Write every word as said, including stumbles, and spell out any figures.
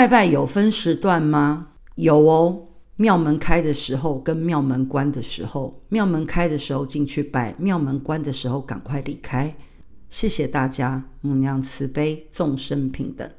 拜拜有分时段吗？有哦，庙门开的时候跟庙门关的时候，庙门开的时候进去拜，庙门关的时候赶快离开。谢谢大家，母娘慈悲，众生平等。